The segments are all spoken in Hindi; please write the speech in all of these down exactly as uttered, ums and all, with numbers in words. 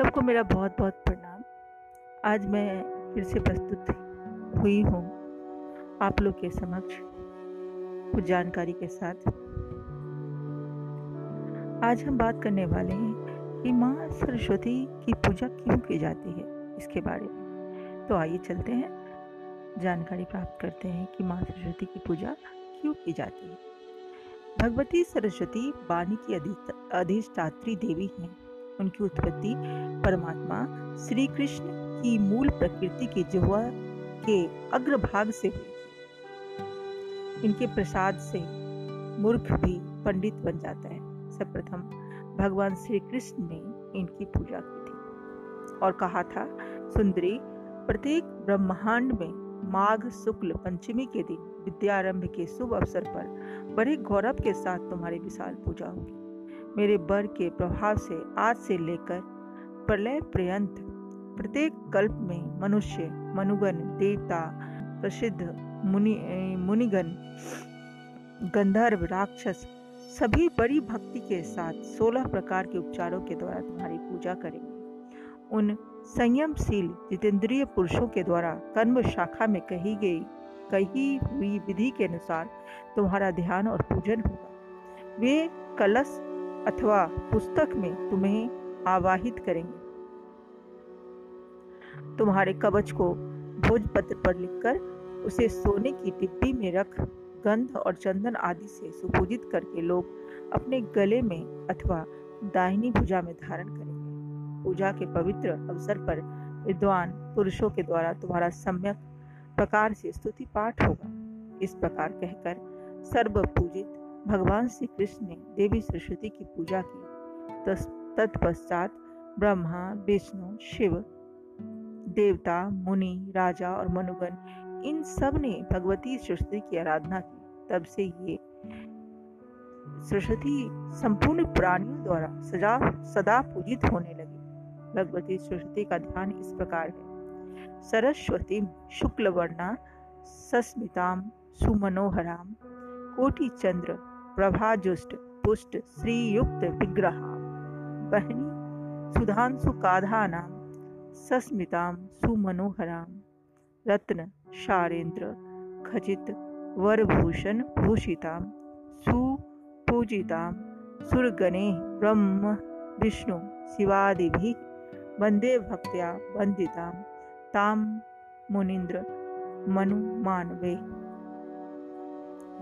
सबको मेरा बहुत बहुत प्रणाम। आज मैं फिर से प्रस्तुत हुई हूँ आप लोग के समक्ष कुछ जानकारी के साथ। आज हम बात करने वाले हैं कि माँ सरस्वती की पूजा क्यों की जाती है, इसके बारे में। तो आइए चलते हैं, जानकारी प्राप्त करते हैं कि माँ सरस्वती की पूजा क्यों की जाती है। भगवती सरस्वती वाणी की अधिष्ठात्री देवी हैं। उनकी उत्पत्ति परमात्मा श्री कृष्ण की मूल प्रकृति के जिह्वा के अग्रभाग से हुई। इनके प्रसाद से मूर्ख भी पंडित बन जाता है। सर्वप्रथम भगवान श्री कृष्ण ने इनकी पूजा की थी और कहा था, सुंदरी, प्रत्येक ब्रह्मांड में माघ शुक्ल पंचमी के दिन विद्यारंभ के शुभ अवसर पर बड़े गौरव के साथ तुम्हारी विशाल पूजा होगी। मेरे वर के प्रभाव से आज से लेकर प्रलय पर्यंत प्रत्येक कल्प में मनुष्य, मनुगण, देवता, प्रसिद्ध मुनि मुनिगण, गंधर्व, राक्षस सभी बड़ी भक्ति के साथ सोलह प्रकार के उपचारों के द्वारा तुम्हारी पूजा करेंगे। उन संयमशील जितेंद्रिय पुरुषों के द्वारा कर्म शाखा में कही गई कही हुई विधि के अनुसार तुम्हारा ध्यान और पूजन होगा। वे कलश अथवा पुस्तक में तुम्हें आवाहित करेंगे। तुम्हारे कवच को भोजपत्र पर लिखकर उसे सोने की डिब्बी में रख गंध और चंदन आदि से सुपूजित करके लोग अपने गले में अथवा दाहिनी भुजा में धारण करेंगे। पूजा के पवित्र अवसर पर विद्वान पुरुषों के द्वारा तुम्हारा सम्यक प्रकार से स्तुति पाठ होगा। इस प्रकार कहकर सर्व पूजित भगवान श्री कृष्ण ने देवी सरस्वती की पूजा की। तत्पश्चात ब्रह्मा, विष्णु, शिव, देवता, मुनि, राजा और मनुगण इन सब ने भगवती सरस्वती की आराधना की। तब से ये सरस्वती संपूर्ण प्राणियों द्वारा सदा सदा पूजित होने लगी। भगवती सरस्वती का ध्यान इस प्रकार है। सरस्वती शुक्ल वर्णा सस्मिताम सुमनोहराम कोटि चंद्र प्रभाजुष्ट पुष्ट श्रीयुक्त विग्रहा बहनी सुधांशु काधानाम सस्मिताम सुमनोहराम रत्न शारेंद्र खचित वरभूषण भूषिताम सुपूजिताम सुरगणे ब्रह्म विष्णु शिवादिभि वंदे भक्त्या वंदितां ताम मुनीन्द्र मनु मानवे।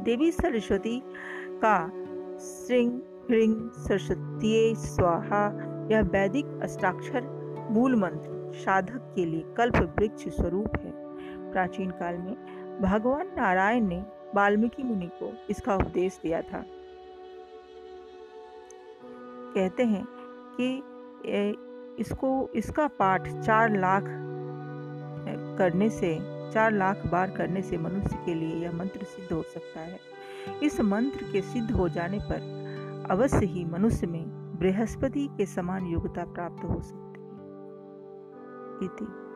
देवी सरस्वती का श्रीं ह्रीं सरस्वतीये स्वाहा यह वैदिक अष्टाक्षर मूल मंत्र साधक के लिए कल्प वृक्ष स्वरूप है। प्राचीन काल में भगवान नारायण ने बाल्मिकी मुनि को इसका उपदेश दिया था। कहते हैं कि इसको इसका पाठ चार लाख करने से चार लाख बार करने से मनुष्य के लिए यह मंत्र सिद्ध हो सकता है। इस मंत्र के सिद्ध हो जाने पर अवश्य ही मनुष्य में बृहस्पति के समान योग्यता प्राप्त हो सकती है। इति